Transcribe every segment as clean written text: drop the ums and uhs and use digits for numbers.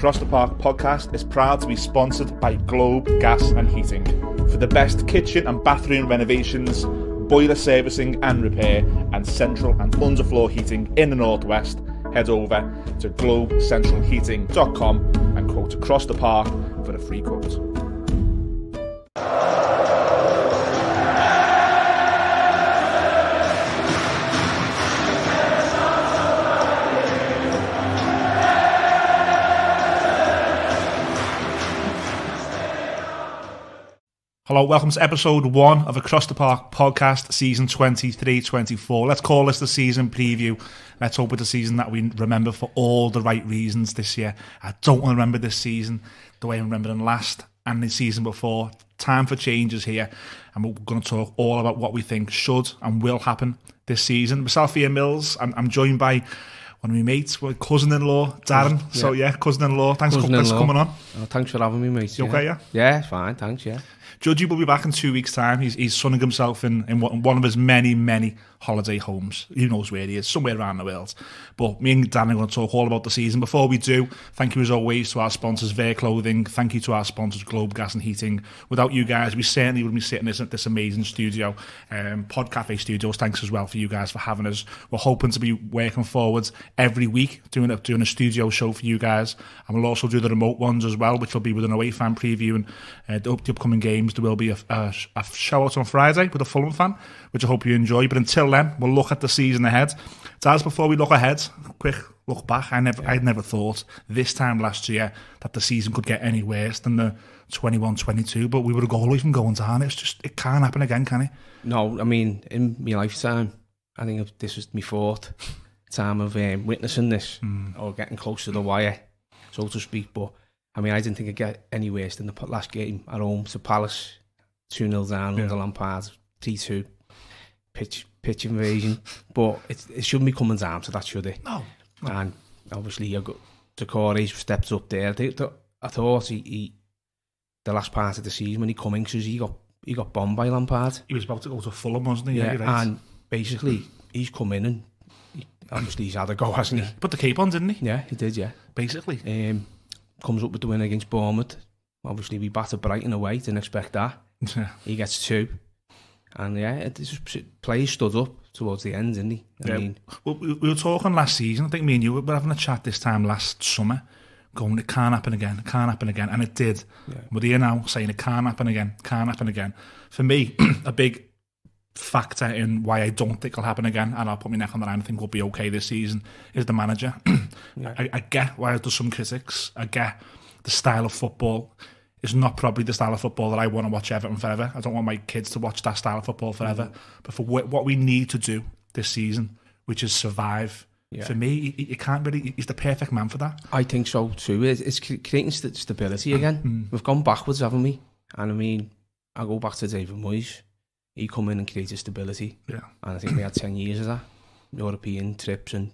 Across the Park podcast is proud to be sponsored by Globe Gas and Heating. For the best kitchen and bathroom renovations, boiler servicing and repair, and central and underfloor heating in the Northwest, head over to globecentralheating.com and quote Across the Park for a free quote. Hello, welcome to episode 1 of Across the Park podcast, season 23-24. Let's call this the season preview. Let's hope it's a season that we remember for all the right reasons this year. I don't want to remember this season the way I'm remembering last and the season before. Time for changes here, and we're going to talk all about what we think should and will happen this season. Myself, Ian Mills, I'm joined by one of my mates, my cousin-in-law, Darren. Yeah. So yeah, cousin-in-law, thanks for coming on. Oh, thanks for having me, mate. You okay, yeah? Yeah, fine, thanks, yeah. Judgy will be back in 2 weeks' time. He's sunning himself in one of his many, many holiday homes. Who knows where he is, somewhere around the world. But me and Dan are going to talk all about the season. Before we do, thank you as always to our sponsors, Veer Clothing. Thank you to our sponsors, Globe Gas and Heating. Without you guys, we certainly wouldn't be sitting at this amazing studio. Pod Cafe Studios, thanks as well for you guys for having us. We're hoping to be working forwards every week, doing a studio show for you guys. And we'll also do the remote ones as well, which will be with an away fan preview and the upcoming games. There will be a shout-out on Friday with a Fulham fan, which I hope you enjoy. But until then, we'll look at the season ahead. Daz, before we look ahead, quick look back. I never thought this time last year that the season could get any worse than the 21-22, but we would have got away from going down. It can't happen again, can it? No, I mean, in my lifetime, I think this was my fourth time of witnessing this or getting close to the wire, so to speak. But I mean, I didn't think it'd get any worse than the last game at home to Palace, 2-0 down under Lampard, 3-2, pitch invasion. But it shouldn't be coming down to that, should it? No. And obviously, you got Tarkowski stepped up there. I thought he the last part of the season when he came in, because he got bombed by Lampard. He was about to go to Fulham, wasn't he? Yeah, right. And basically he's come in and obviously he's had a go, hasn't he? Put the cape on, didn't he? Yeah, he did. Yeah, basically. Comes up with the win against Bournemouth. Obviously, we battered Brighton away. Didn't expect that. He gets 2. And yeah, players stood up towards the end, didn't he? I mean, we were talking last season. I think me and you were having a chat this time last summer, going, it can't happen again, it can't happen again. And it did. Yeah. We're here now saying it can't happen again, can't happen again. For me, a big factor in why I don't think it'll happen again, and I'll put my neck on the line, I think we'll be okay this season, is the manager. Yeah. I get why there's some critics. I get the style of football is not probably the style of football that I want to watch Everton forever. I don't want my kids to watch that style of football forever. But for what we need to do this season, which is survive, for me, you can't really. He's the perfect man for that. I think so too. It's creating stability again. We've gone backwards, haven't we? And I mean, I go back to David Moyes. He come in and created stability. Yeah. And I think we had 10 years of that. European trips, and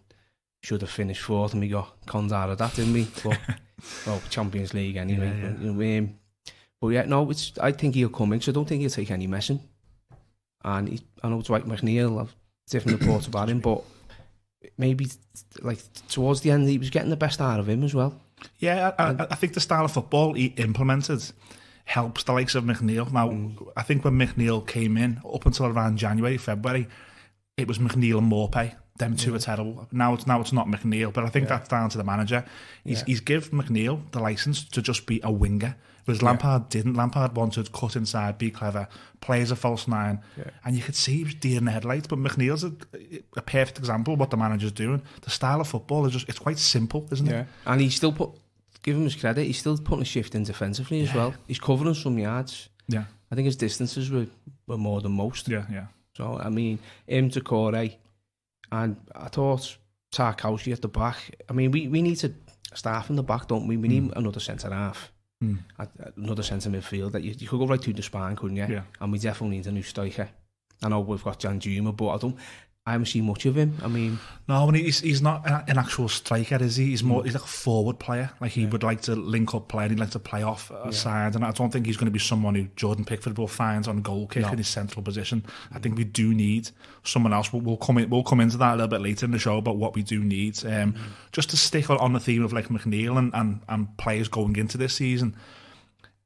should have finished 4th, and we got conned out of that, didn't we? But, well, Champions League anyway. Yeah, yeah. But yeah, no, I think he'll come in, so I don't think he'll take any messing. And I know Dwight McNeil, I've different reports about him, but maybe like towards the end, he was getting the best out of him as well. Yeah, I think the style of football he implemented helps the likes of McNeil. Now, I think when McNeil came in, up until around January, February, it was McNeil and Maupay. Them two are terrible. Now it's not McNeil, but I think that's down to the manager. He's give McNeil the license to just be a winger, whereas Lampard didn't. Lampard wanted cut inside, be clever, play as a false nine, and you could see he was deer in the headlights. But McNeil's a perfect example of what the manager's doing. The style of football is it's quite simple, isn't it? And he still give him his credit, he's still putting a shift in defensively as well. He's covering some yards. Yeah. I think his distances were more than most. Yeah, yeah. So, I mean, him to Corey, and I thought Tarkowski at the back. I mean, we need to start from the back, don't we? We need another centre-half, another centre-midfield. You could go right through the spine, couldn't you? Yeah. And we definitely need a new striker. I know we've got Danjuma, but I haven't seen much of him. I mean, no, and he's not an actual striker, is he? He's more, he's like a forward player. Like he would like to link up play and he'd like to play off a side. And I don't think he's going to be someone who Jordan Pickford will find on goal kick in his central position. I think we do need someone else. We'll come into that a little bit later in the show about what we do need. Just to stick on the theme of like McNeil and players going into this season.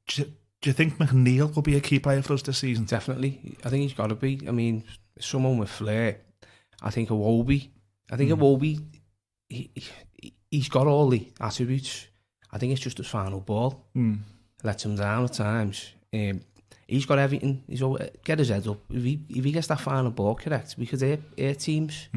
Do you think McNeil will be a key player for us this season? Definitely. I think he's got to be. I mean, someone with flair. I think Iwobi, he's got all the attributes. I think it's just his final ball. Lets him down at times. He's got everything. He's always, get his head up. If he gets that final ball correct, we could air teams.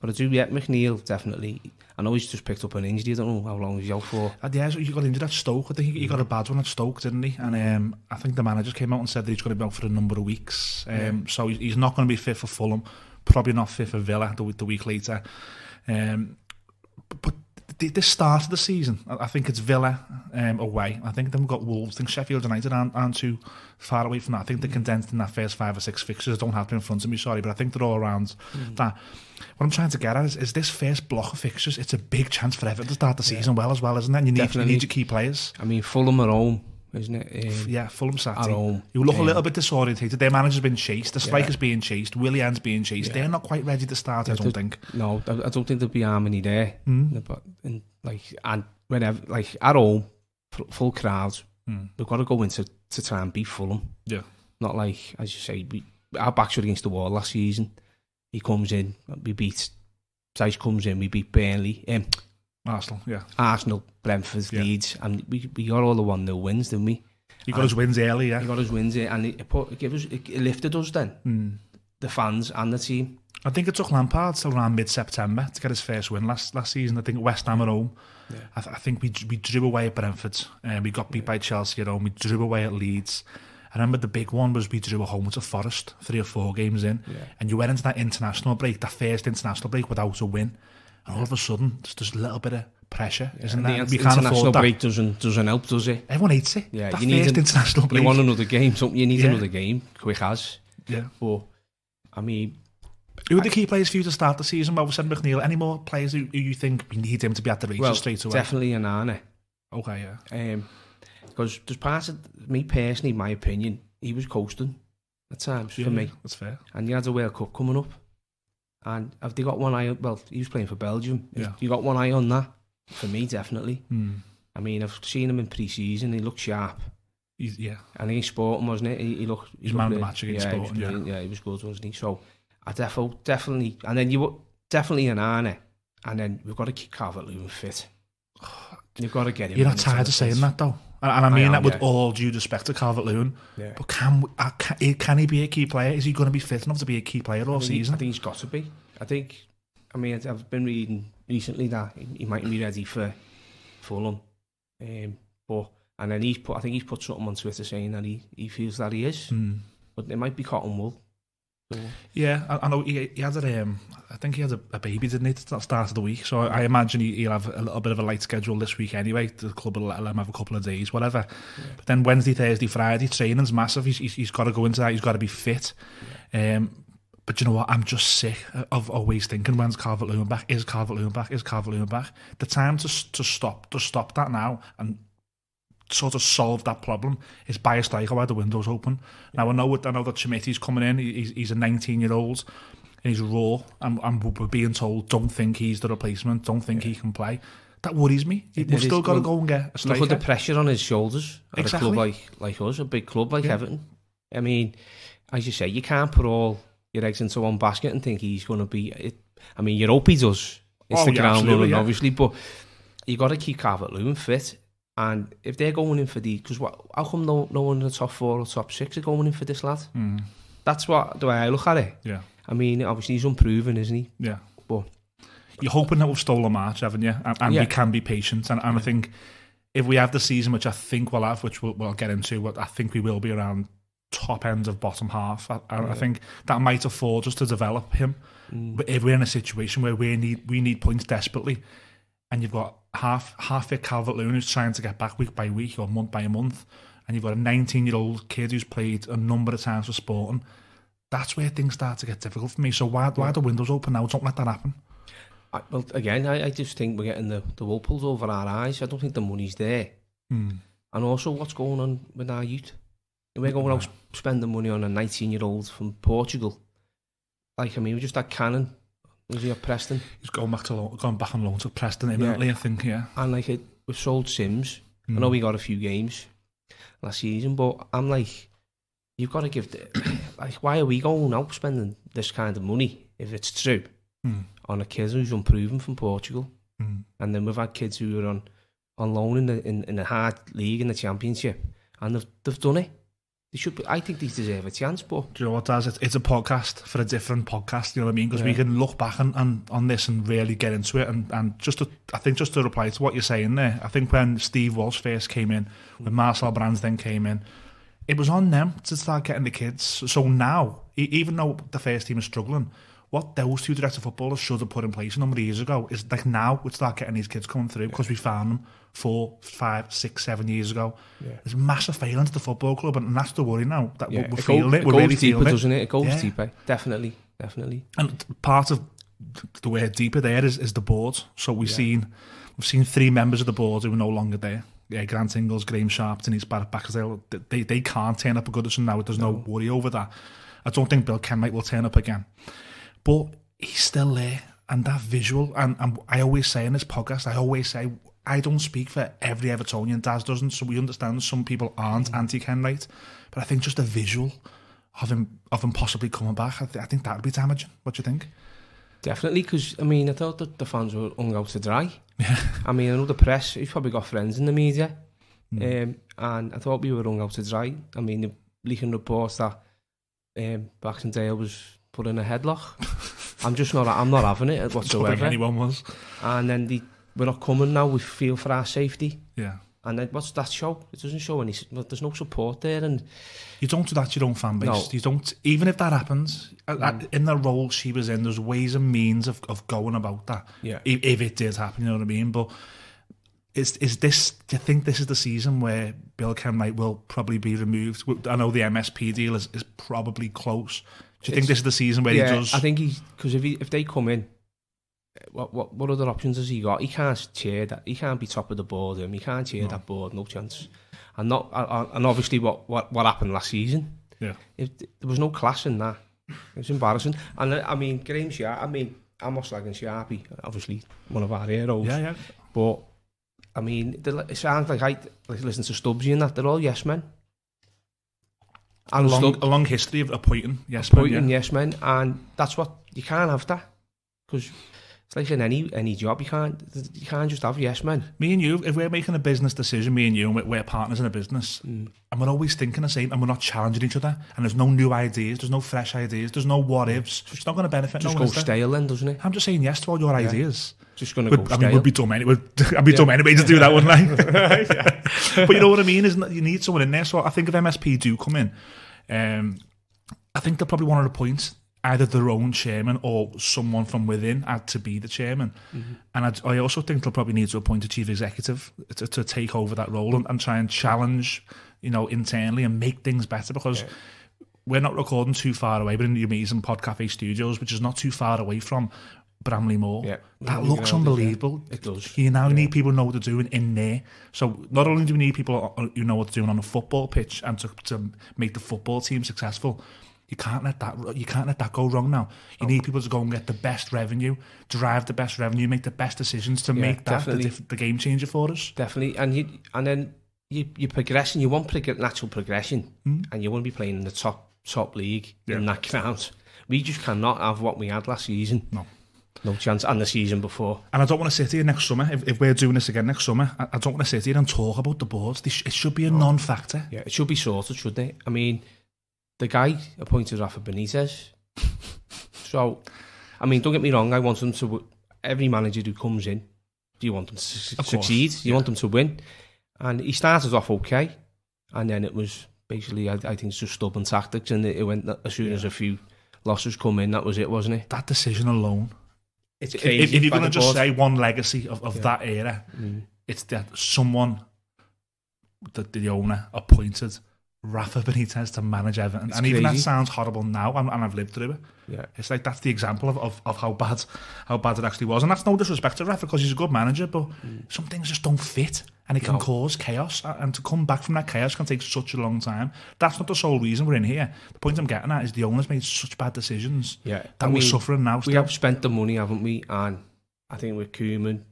But I do, McNeil, definitely. I know he's just picked up an injury. I don't know how long he's out for. Yeah, so he got injured at Stoke. I think he got a bad one at Stoke, didn't he? And I think the manager came out and said that he's going to be out for a number of weeks. So he's not going to be fit for Fulham. Probably not fit for Villa the week later. But the start of the season, I think it's Villa away. I think they've got Wolves. I think Sheffield United aren't too far away from that. I think they're condensed in that first 5 or 6 fixtures. I don't have them in front of me, sorry, but I think they're all around that. What I'm trying to get at is this first block of fixtures, it's a big chance for Everton to start the season well, isn't it? And you need your key players. I mean, Fulham at home, isn't it? Fulham Saturday. At home. You look a little bit disorientated. Their manager's been chased. The striker's being chased. Willian's being chased. They're not quite ready to start, I don't think. No, I don't think there'll be harmony there. But and whenever, at home, full crowds, we've got to go in to try and beat Fulham. Yeah. Not as you say, our backs were against the wall last season. He comes in, we beat... Dice comes in, we beat Burnley. Arsenal, Brentford, Leeds, and we got all the 1-0 wins, didn't we? He got his wins early, yeah. He got his wins early, and it lifted us then, the fans and the team. I think it took Lampard till around mid-September to get his first win last season. I think West Ham at home. Yeah. I think we drew away at Brentford, and we got beat by Chelsea at home. We drew away at Leeds. I remember the big one was we drew a home to Forest 3 or 4 games in, and you went into that international break, that first international break, without a win. And all of a sudden, there's just a little bit of pressure, isn't there? The international break doesn't help, does it? Everyone hates it. Yeah, you need international break. You want another game, something. You need another game, quick as. Yeah. But I mean, who are the key players for you to start the season? Well, we said McNeil. Any more players who you think we need him to be at the races straight away? Definitely Onana. Okay, yeah. Because there's parts of me personally, my opinion, he was coasting at times for me. That's fair. And you had the World Cup coming up. And have they got one eye? Well, he was playing for Belgium. Yeah. You got one eye on that? For me, definitely. I mean, I've seen him in pre-season. He looked sharp. And he's Sporting, wasn't it? He looked. He's man of the match against Sporting. He was good, wasn't he? So I definitely, and then you definitely Onana, and then we've got to keep Calvert-Lewin fit. You've got to get him. You're not tired of saying that, though. And I mean that with all due respect to Calvert-Lewin. Yeah. But can he be a key player? Is he going to be fit enough to be a key player all season? I think he's got to be. I've been reading recently that he might be ready for Fulham. But I think he's put something on Twitter saying that he feels that he is. But it might be cotton wool. Yeah, I know he had I think he had a baby, didn't he, at the start of the week, so I imagine he'll have a little bit of a light schedule this week anyway. The club will let him have a couple of days, whatever. But then Wednesday, Thursday, Friday, training's massive. He's got to go into that, he's got to be fit. But you know what, I'm just sick of always thinking, when's Calvert-Lewin back? Is Calvert-Lewin back? Is Calvert-Lewin back? The time to stop that now and sort of solve that problem is by a striker while the window's open. Now I know that Chimitti's coming in. He's a 19-year-old and he's raw. And we're being told, don't think he's the replacement. Don't think he can play. That worries me. We've still got to go and get a striker. Look at the pressure on his shoulders at a club like us, a big club like Everton. I mean, as you say, you can't put all your eggs into one basket and think he's going to be. I mean, you hope he does. It's the ground running, obviously, but you got to keep Calvert-Lewin fit. And if they're going in for because how come no one in the top 4 or top 6 are going in for this lad? That's the way I look at it. Yeah. I mean, obviously he's unproven, isn't he? Yeah. But you're hoping that we've stolen a march, haven't you? And we can be patient. And I think if we have the season, which I think we'll have, which we'll get into, I think we will be around top end of bottom half. I think that might afford us to develop him. But if we're in a situation where we need points desperately, and you've got half fit Calvert-Lewin who's trying to get back week by week or month by month, and you've got a 19-year-old kid who's played a number of times for Sporting, that's where things start to get difficult for me. So why the windows open now? Don't let that happen. I just think we're getting the wool pulled over our eyes. I don't think the money's there. Mm. And also, what's going on with our youth? We're going out spending money on a 19-year-old from Portugal. Like, I mean, we just had Cannon. Was he at Preston? He's gone back on loan to Preston imminently, I think, yeah. And like, we've sold Sims. Mm. I know we got a few games last season, but I'm like, you've got to give... like, why are we going out spending this kind of money, if it's true, on a kid who's unproven from Portugal? Mm. And then we've had kids who were on loan in the hard league, in the Championship, and they've done it. They should be, I think they deserve a chance, but... Do you know what, Daz? It's a podcast for a different podcast, you know what I mean? Because we can look back and on this and really get into it. And I think just to reply to what you're saying there, I think when Steve Walsh first came in, when Marcel Brands then came in, it was on them to start getting the kids. So now, even though the first team is struggling, what those two director footballers should have put in place a number of years ago is like now we start getting these kids coming through because we found them 4, 5, 6, 7 years ago. Yeah. There's massive failings to the football club, and that's the worry now. That we're feeling it. We're really feeling it. It goes deeper, doesn't it? It goes deeper. Definitely. And part of the word deeper there is the board. So we've seen 3 members of the board who are no longer there. Yeah, Grant Ingles, Graeme Sharpton, he's back as well. They can't turn up at Goodison now. There's no worry over that. I don't think Bill Kenwright will turn up again. But he's still there, and that visual, and I always say in this podcast, I don't speak for every Evertonian, Daz doesn't, so we understand some people aren't anti-Kenwright, but I think just the visual of him possibly coming back, I think that would be damaging. What do you think? Definitely, because, I mean, I thought that the fans were hung out to dry. Yeah. I mean, I know the press, he's probably got friends in the media, and I thought we were hung out to dry. I mean, the leaking reports that Baxendale was... put in a headlock. I'm not having it whatsoever. I don't think anyone was. And then we're not coming now. We feel for our safety. Yeah. And then what's that show? It doesn't show any. There's no support there, and you don't do that to your own fan base. No. You don't. Even if that happens, in the role she was in, there's ways and means of going about that. Yeah. If it did happen, you know what I mean. But is this? Do you think this is the season where Bill Kenwright will probably be removed? I know the MSP deal is probably close. Do you think this is the season where he does? I think he's because if they come in, what other options has he got? He can't chair that. He can't be top of the board. He can't chair that board. No chance. And obviously what happened last season. Yeah, there was no class in that. It was embarrassing. And I mean, Graeme Sharp. I mean, Amos Slag and Sharpie, obviously one of our heroes. Yeah. But I mean, it sounds like I listen to Stubbsy and that. They're all yes men. And a long history of appointing yes men, and that's what you can't have that because it's like in any job you can't just have yes men. Me and you, if we're making a business decision, we're partners in a business, and we're always thinking the same, and we're not challenging each other, and there's no new ideas, there's no fresh ideas, there's no what ifs. It's not going to benefit. Just no goes stale then, doesn't it? I'm just saying yes to all your ideas. Just going to go stale. I mean, we'd be dumb anyway. I'd be dumb anyway to do that, wouldn't I? But you know what I mean? You need someone in there. So I think if MSP do come in, I think they'll probably want to appoint either their own chairman or someone from within to be the chairman. Mm-hmm. And I also think they'll probably need to appoint a chief executive to take over that role and try and challenge, you know, internally and make things better because we're not recording too far away. We're in the amazing Pod Cafe Studios, which is not too far away from Bramley Moor. Yeah. That looks unbelievable. It does. You now need people who know what they're doing in there. So not only do we need people who know what they're doing on a football pitch and to make the football team successful, you can't let that go wrong now. You need people to go and get the best revenue, drive the best revenue, make the best decisions to make that the game changer for us. Definitely. And then you progress, and you want natural progression, and you want to be playing in the top league in that ground. We just cannot have what we had last season. No chance, and the season before. And I don't want to sit here next summer, if we're doing this again next summer, I don't want to sit here and talk about the boards. It should be a non-factor. Yeah, it should be sorted, shouldn't it? I mean, the guy appointed Rafa Benitez. So, I mean, don't get me wrong, I want them to... Every manager who comes in, do you want them to succeed? You want them to win? And he started off okay, and then it was basically, I think, just stubborn tactics, and it went as soon as a few losses come in, that was it, wasn't it? That decision alone... It's crazy. If you're going to just say one legacy of that era, it's that someone, the owner, appointed Rafa Benitez to manage Everton. It's and crazy. Even that sounds horrible now, and I've lived through it. Yeah, it's like that's the example of how bad it actually was. And that's no disrespect to Rafa, because he's a good manager, but some things just don't fit, and it can cause chaos. And to come back from that chaos can take such a long time. That's not the sole reason we're in here. The point I'm getting at is the owners made such bad decisions that we're suffering now. We have spent the money, haven't we? And I think with Koeman,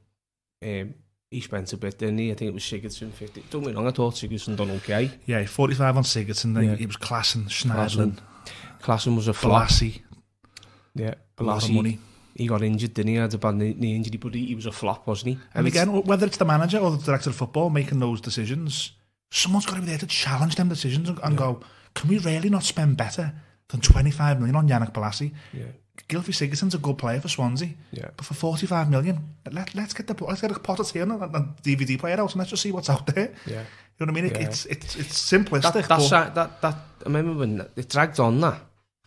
he spent a bit, didn't he? I think it was Sigurdsson 50. Don't get me wrong, I thought Sigurdsson done okay. Yeah, 45 on Sigurdsson. Then it was Klassen, Schneidlin. Klassen was a flop. Blassie. Yeah, a lot of money. He got injured, didn't he? Had a bad knee injury, but he was a flop, wasn't he? And again, whether it's the manager or the director of football making those decisions, someone's got to be there to challenge them decisions and go, can we really not spend better than 25 million on Yannick Bolasie? Yeah. Gylfi Sigurdsson's a good player for Swansea, but for 45 million, let's get a pot of tea and a DVD player out and let's just see what's out there. Yeah. You know what I mean? It's simplistic. I remember when it dragged on that,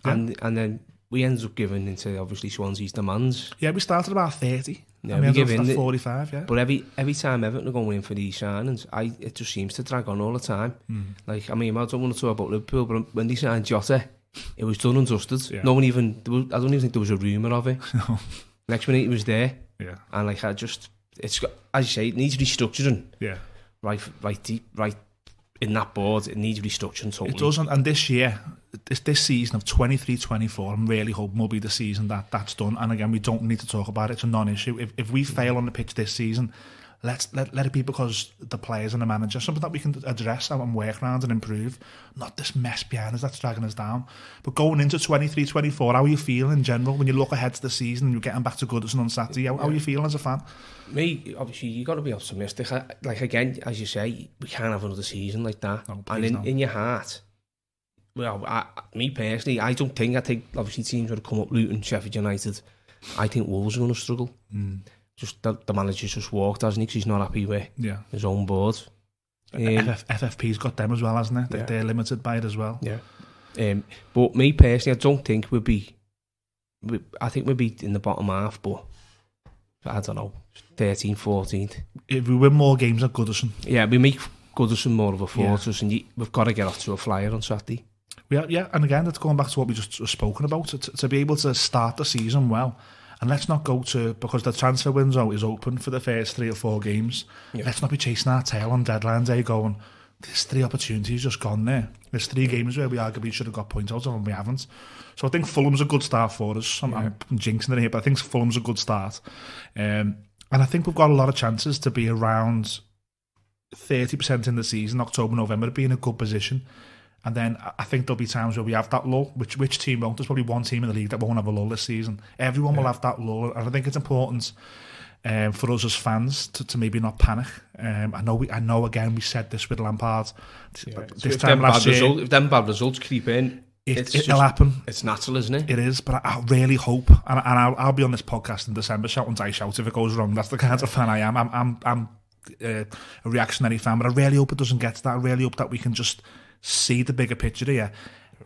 and then we ended up giving into obviously Swansea's demands. Yeah, we started about 30. Yeah, we gave in 45. Yeah, but every time Everton are going in for these signings, it just seems to drag on all the time. Like, I mean, I don't want to talk about Liverpool, but when they signed Jota, it was done and dusted. Yeah. No one even. I don't even think there was a rumour of it. No. Next minute, he was there. Yeah, and like as you say, it needs restructuring. Yeah, right. In that board, it needs restructuring totally. It does, and this year, this season of 23-24, I'm really hoping will be the season that's done. And again, we don't need to talk about it. It's a non-issue. If we fail on the pitch this season, let it be because the players and the manager, something that we can address and work around and improve, not this mess behind us that's dragging us down. But going into 23-24, how are you feeling in general when you look ahead to the season and you're getting back to Goodison on Saturday? How are you feeling as a fan? Me, obviously, you've got to be optimistic. Like, again, as you say, we can't have another season like that. No, and in your heart, well, me personally, I think obviously teams would have come up, Luton, Sheffield United. I think Wolves are going to struggle. Just the manager's just walked, hasn't he? Because he's not happy with his own board. FFP's got them as well, hasn't it? Yeah. They're limited by it as well. Yeah. But me personally, I don't think we'd be. I think we'd be in the bottom half, but I don't know, 13th, 14th. If we win more games at Goodison, we make Goodison more of a fortress, and we've got to get off to a flyer on Saturday. And again, that's going back to what we just spoken about. To be able to start the season well. And let's not go to, because the transfer window is open for the first 3 or 4 games, let's not be chasing our tail on deadline day going, there's 3 opportunities just gone there. There's 3 games where we arguably should have got points out of and we haven't. So I think Fulham's a good start for us. I'm jinxing it here, but I think Fulham's a good start. And I think we've got a lot of chances to be around 30% in the season, October, November, to be in a good position. And then I think there'll be times where we have that lull, which team won't. There's probably one team in the league that won't have a lull this season. Everyone will have that lull, and I think it's important for us as fans to maybe not panic. I know. Again, we said this with Lampard this time last year. If them bad results creep in, it'll happen. It's natural, isn't it? It is, but I really hope, and I'll be on this podcast in December shouting I shout if it goes wrong. That's the kind of fan I am. I'm a reactionary fan, but I really hope it doesn't get to that. I really hope that we can just see the bigger picture here.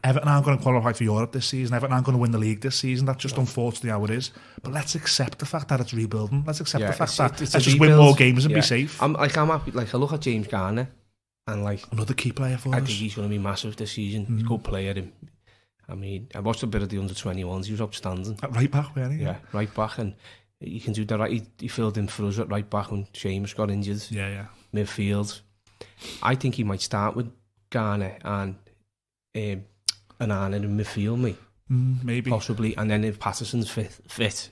Everton aren't going to qualify for Europe this season. Everton aren't going to win the league this season. That's just unfortunately how it is. But let's accept the fact that it's rebuilding. Let's accept the fact that let's just win more games and be safe. I'm happy. Like, I look at James Garner and like another key player for us. I think he's going to be massive this season. He's a good player. I mean, I watched a bit of the under-21s. He was outstanding. At right back, weren't he? Yeah, right back, and you can do that. Right, he filled in for us at right back when Seamus got injured. Yeah. Midfield. I think he might start with Garner and Onana in midfield, maybe possibly, and then if Patterson's fit,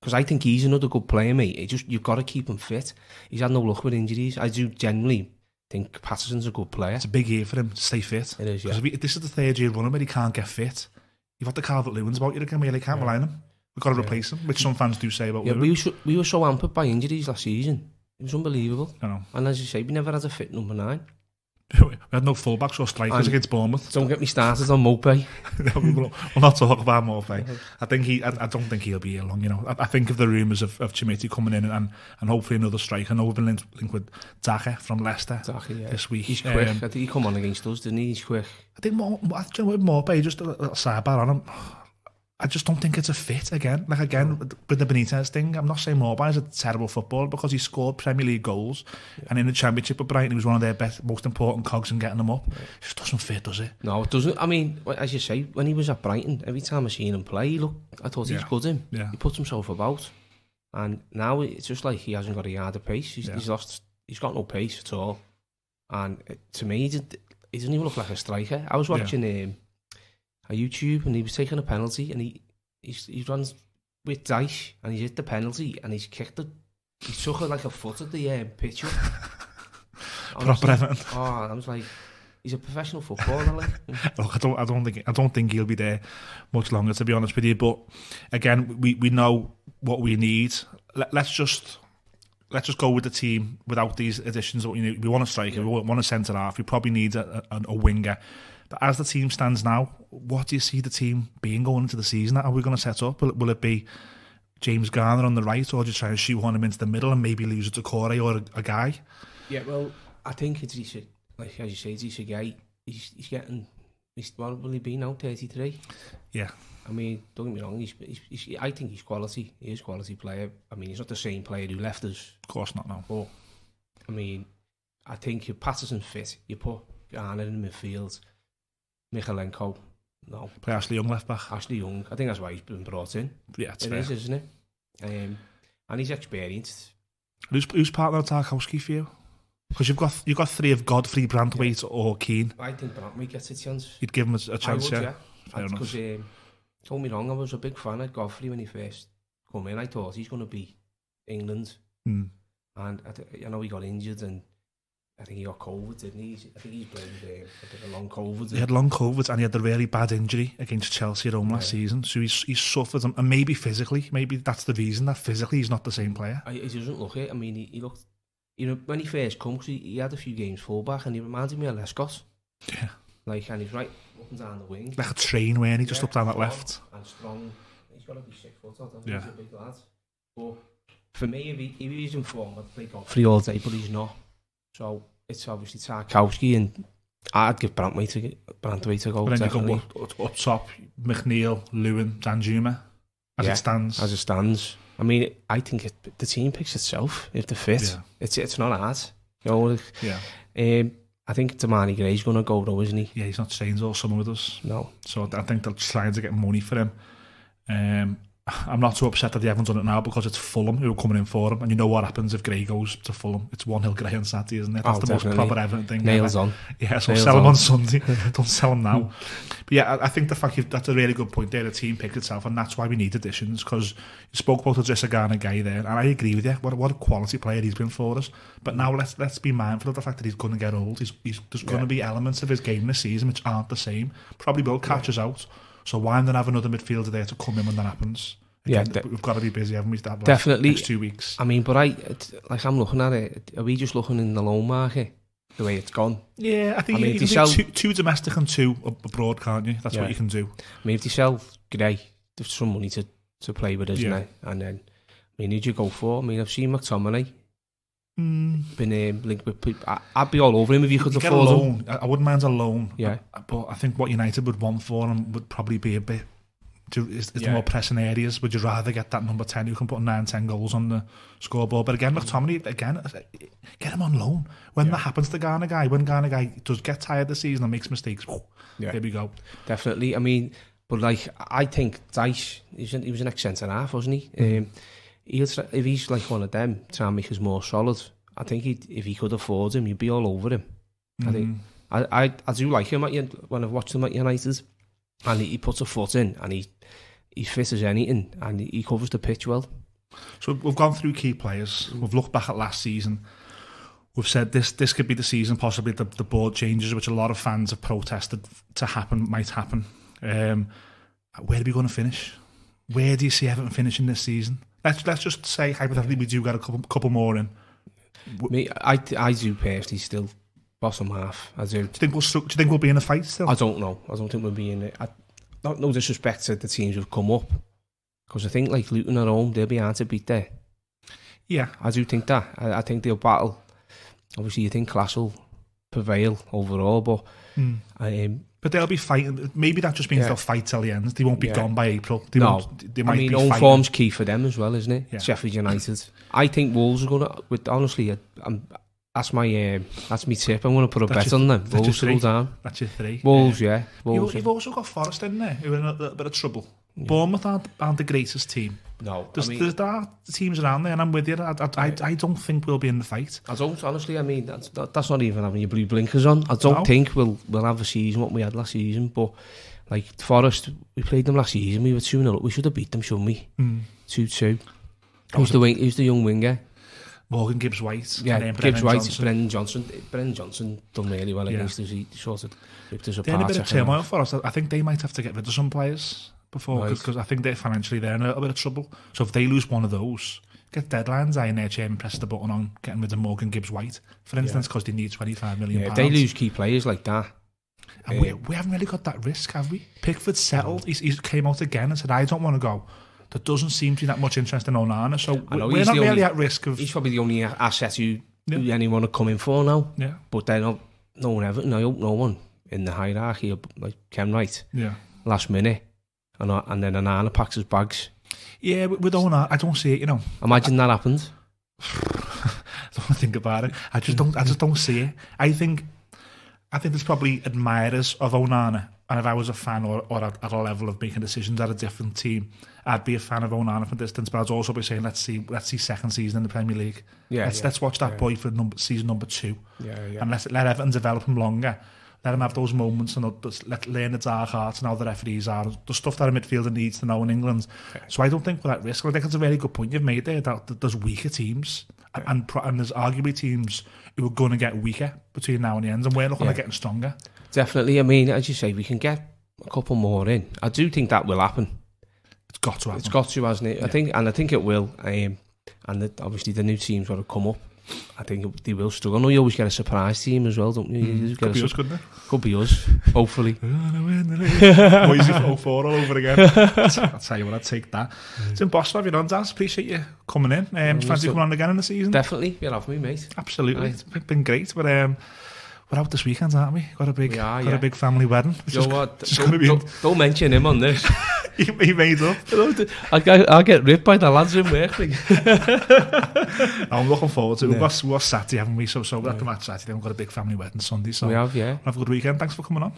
because I think he's another good player, mate. You've got to keep him fit. He's had no luck with injuries. I do generally think Patterson's a good player. It's a big year for him to stay fit. It is, yeah. Because this is the 3rd year running where he can't get fit. You've got the Calvert-Lewins about you again, we really can't rely on him. We've got to replace him, which some fans do say about. Yeah, we were so hampered by injuries last season. It was unbelievable. I know. And as you say, we never had a fit number 9. We had no fullbacks or strikers against Bournemouth. Don't get me started on Maupay. We'll not talk about Maupay. I don't think he'll be here long. You know, I think of the rumours of Chimiti coming in and hopefully another striker. I know we've been linked with Daka from Leicester this week. He's quick. I think he came on against us, didn't he? He's quick. I think with Maupay, just a sidebar on him. I just don't think it's a fit again. Like, again, with the Benitez thing, I'm not saying Maupay is a terrible footballer because he scored Premier League goals and in the Championship with Brighton, he was one of their best, most important cogs in getting them up. It just doesn't fit, does it? No, it doesn't. I mean, as you say, when he was at Brighton, every time I seen him play, he looked, I thought he was good him. Yeah. He puts himself about. And now it's just like he hasn't got a yard of pace. He's lost, he's got no pace at all. And to me, he doesn't even look like a striker. I was watching him. A YouTube, and he was taking a penalty, and he runs with Dyche, and he's hit the penalty, and he's kicked it. He took it like a foot at the pitcher. Proper Everton. Oh, I was like, he's a professional footballer. Like. Look, I don't think he'll be there much longer, to be honest with you. But again, we know what we need. Let's just go with the team without these additions. You know, we want a striker, we want a centre half. We probably need a winger. But as the team stands now, what do you see the team being going into the season? Are we going to set up? Will it be James Garner on the right, or do you try and shoehorn him into the middle and maybe lose it to Corey or a guy? Yeah, well, I think it's like as you say, it's a guy. He's getting. What will he be now? 33. Yeah. I mean, don't get me wrong. He's I think he's quality. He is a quality player. I mean, he's not the same player who left us. Of course not. No. But I mean, I think if Patterson fit, you put Garner in the midfield. Michalenko, no. Play Ashley Young left back. Ashley Young, I think that's why he's been brought in. Yeah, it's fair. It is, isn't it? And he's experienced. Who's partner of Tarkowski for you? Because you've got three of Godfrey, Branthwaite or Keane. I think Branthwaite gets a chance. You'd give him a chance, I would, yeah. Because, don't me wrong, I was a big fan of Godfrey when he first came in. I thought he's going to be England. Mm. And I know he got injured and I think he got COVID, didn't he? I think he's blamed a long COVID. He had long COVID and he had a really bad injury against Chelsea at home last season. So he's suffered, and maybe physically, maybe that's the reason that physically he's not the same player. He doesn't look it. I mean, he looked, you know, when he first came, cause he had a few games fullback and he reminded me of Lescott. Yeah. Like, and he's right looking down the wing. Like a train, when he just looked down that left. And strong. He's got to be 6 foot, I think he's a big lad. But for me, if he's in form, I'd play Godfrey all day, but he's not. So it's obviously Tarkowski, and I'd give Branthwaite a goal. But then you go up top, McNeil, Lewin, Danjuma, as it stands. As it stands. I mean, I think the team picks itself if they're fit. Yeah. It's not hard. You know, I think Damani Gray's going to go though, isn't he? Yeah, he's not staying all summer with us. No. So I think they're trying to get money for him. I'm not so upset that they haven't done it now because it's Fulham who are coming in for him, and you know what happens if Gray goes to Fulham. It's one hill Gray on Saturday, isn't it? That's the definitely. Most proper Everton thing. Nails on. Yeah, so nails sell him on Sunday. Don't sell him now. But yeah, I think that's a really good point there. The team picked itself, and that's why we need additions, because you spoke about the Jessagana guy there, and I agree with you. What a quality player he's been for us. But now let's be mindful of the fact that he's going to get old. There's going to be elements of his game this season which aren't the same. Probably will catch us out. So why not have another midfielder there to come in when that happens? Again, we've got to be busy, haven't we? Definitely. Next 2 weeks. I mean, but I'm looking at it. Are we just looking in the loan market? The way it's gone. Yeah, I think you can sell two domestic and two abroad, can't you? That's what you can do. I mean, if you sell Gray, there's some money to play with, isn't there? And then, I mean, who'd you go for? I mean, I've seen McTominay. Been linked with people. I'd be all over him if you could afford him. I wouldn't mind a loan. Yeah, but I think what United would want for him would probably be a bit. It's the more pressing areas. Would you rather get that number 10 who can put 9-10 goals on the scoreboard? But again, McTominay, get him on loan. When that happens to Garner Guy, when Garner Guy does get tired this season and makes mistakes, there we go. Definitely. I mean, but like I think Dyche, he was an ex-centre half, wasn't he? If he's like one of them, try and make us more solid. I think if he could afford him, you'd be all over him. Mm-hmm. I think I do like him when I've watched him at United, and he puts a foot in, and he's fit as anything, and he covers the pitch well. So we've gone through key players. We've looked back at last season. We've said this could be the season, possibly the board changes, which a lot of fans have protested to happen, might happen. Where are we going to finish? Where do you see Everton finishing this season? Let's just say hypothetically we do get a couple more in. Me, I do personally still bottom half. I do. Do you think we'll be in a fight still? I don't know. I don't think we'll be in it. No disrespect to the teams who've come up, because I think like Luton at home, they'll be hard to beat there. Yeah, I do think that. I think they'll battle. Obviously, you think Klassen will prevail overall, but But they'll be fighting. Maybe that just means they'll fight till the end. They won't be gone by April. They might be old fighting. Form's key for them as well, isn't it? Yeah. Sheffield United. I think Wolves are going to... Honestly, that's my tip. I'm going to put a bet on them. Wolves will go down. That's your three. Wolves, yeah. Wolves, you've also got Forest in there, who are in a little bit of trouble. Yeah. Bournemouth aren't the greatest team. No, there are teams around there, and I'm with you. I don't think we'll be in the fight. I don't, honestly. I mean, that's not even having your blue blinkers on. I don't think we'll have a season what we had last season. But like Forest, we played them last season. We were 2-0. We should have beat them, shouldn't we? 2-2. Who's the young winger? Morgan Gibbs-White. Yeah, and Gibbs-White, Brennan Johnson. Brennan Johnson done really well against us. He sort of ripped us apart. They're in a bit of turmoil for us. I think they might have to get rid of some players. Because I think they're financially they're in a little bit of trouble. So if they lose one of those, get deadlines eye in their chair and press the button on getting rid of Morgan Gibbs-White, for instance, because they need £25 million. Yeah, they lose key players like that. And we haven't really got that risk, have we? Pickford settled. He came out again and said, I don't want to go. There doesn't seem to be that much interest in Onana, so we're not really at risk of... He's probably the only asset who anyone would come in for now. Yeah. But then no one ever, I hope no one in the hierarchy of like Kenwright. Yeah. Last minute. And then Onana packs his bags. Yeah, with Onana, I don't see it. Imagine that happened. I don't want to think about it. I just don't see it. I think there's probably admirers of Onana, and if I was a fan or at a level of making decisions at a different team, I'd be a fan of Onana from distance. But I'd also be saying, let's see second season in the Premier League. Yeah, let's watch that boy for season number 2. Yeah, and let Everton develop him longer. Let him have those moments and let learn the dark arts and how the referees are, the stuff that a midfielder needs to know in England. Okay. So I don't think we're at risk. I think it's a very good point you've made there, that there's weaker teams and there's arguably teams who are going to get weaker between now and the end, and we're looking at getting stronger. Definitely. I mean, as you say, we can get a couple more in. I do think that will happen. It's got to happen. It's got to, hasn't it? Yeah. I think it will. Obviously the new teams want to come up. I think they will struggle. I know you always get a surprise team as well, don't you? Could be us, couldn't it? Could be us, hopefully. Moisey 04 all over again. I'll tell you what, I'd take that. It's in Boston, have you done, Daz? Appreciate you coming in. Fancy coming on again in the season? Definitely, you'll have me, mate. Absolutely, right. It's been great. But we're out this weekend, aren't we? Got a big family wedding. Don't mention him on this. He made up. I'll get ripped by the lads in work. I'm looking forward to it. We've got Saturday, haven't we? So we're at the match Saturday. We've got a big family wedding Sunday. So we have, yeah. Have a good weekend. Thanks for coming on.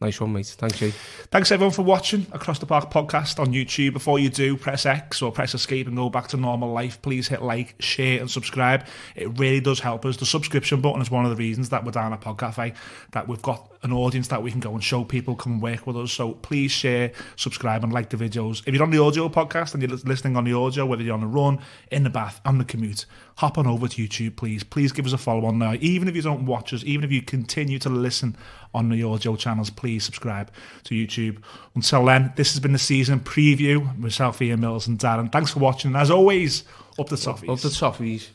Nice one, mate. Thanks, you. Thanks, everyone, for watching Across the Park podcast on YouTube. Before you do, press X or press escape and go back to normal life. Please hit like, share and subscribe. It really does help us. The subscription button is one of the reasons that we're down at Pod Cafe, that we've got an audience that we can go and show people, come and work with us. So please share, subscribe and like the videos. If you're on the audio podcast and you're listening on the audio, whether you're on a run, in the bath, on the commute, hop on over to YouTube, please. Please give us a follow on now. Even if you don't watch us, even if you continue to listen on the audio channels, please subscribe to YouTube. Until then, this has been the season preview. Myself, Ian Mills and Darren. Thanks for watching. And as always, up the toffees. Up the toffees.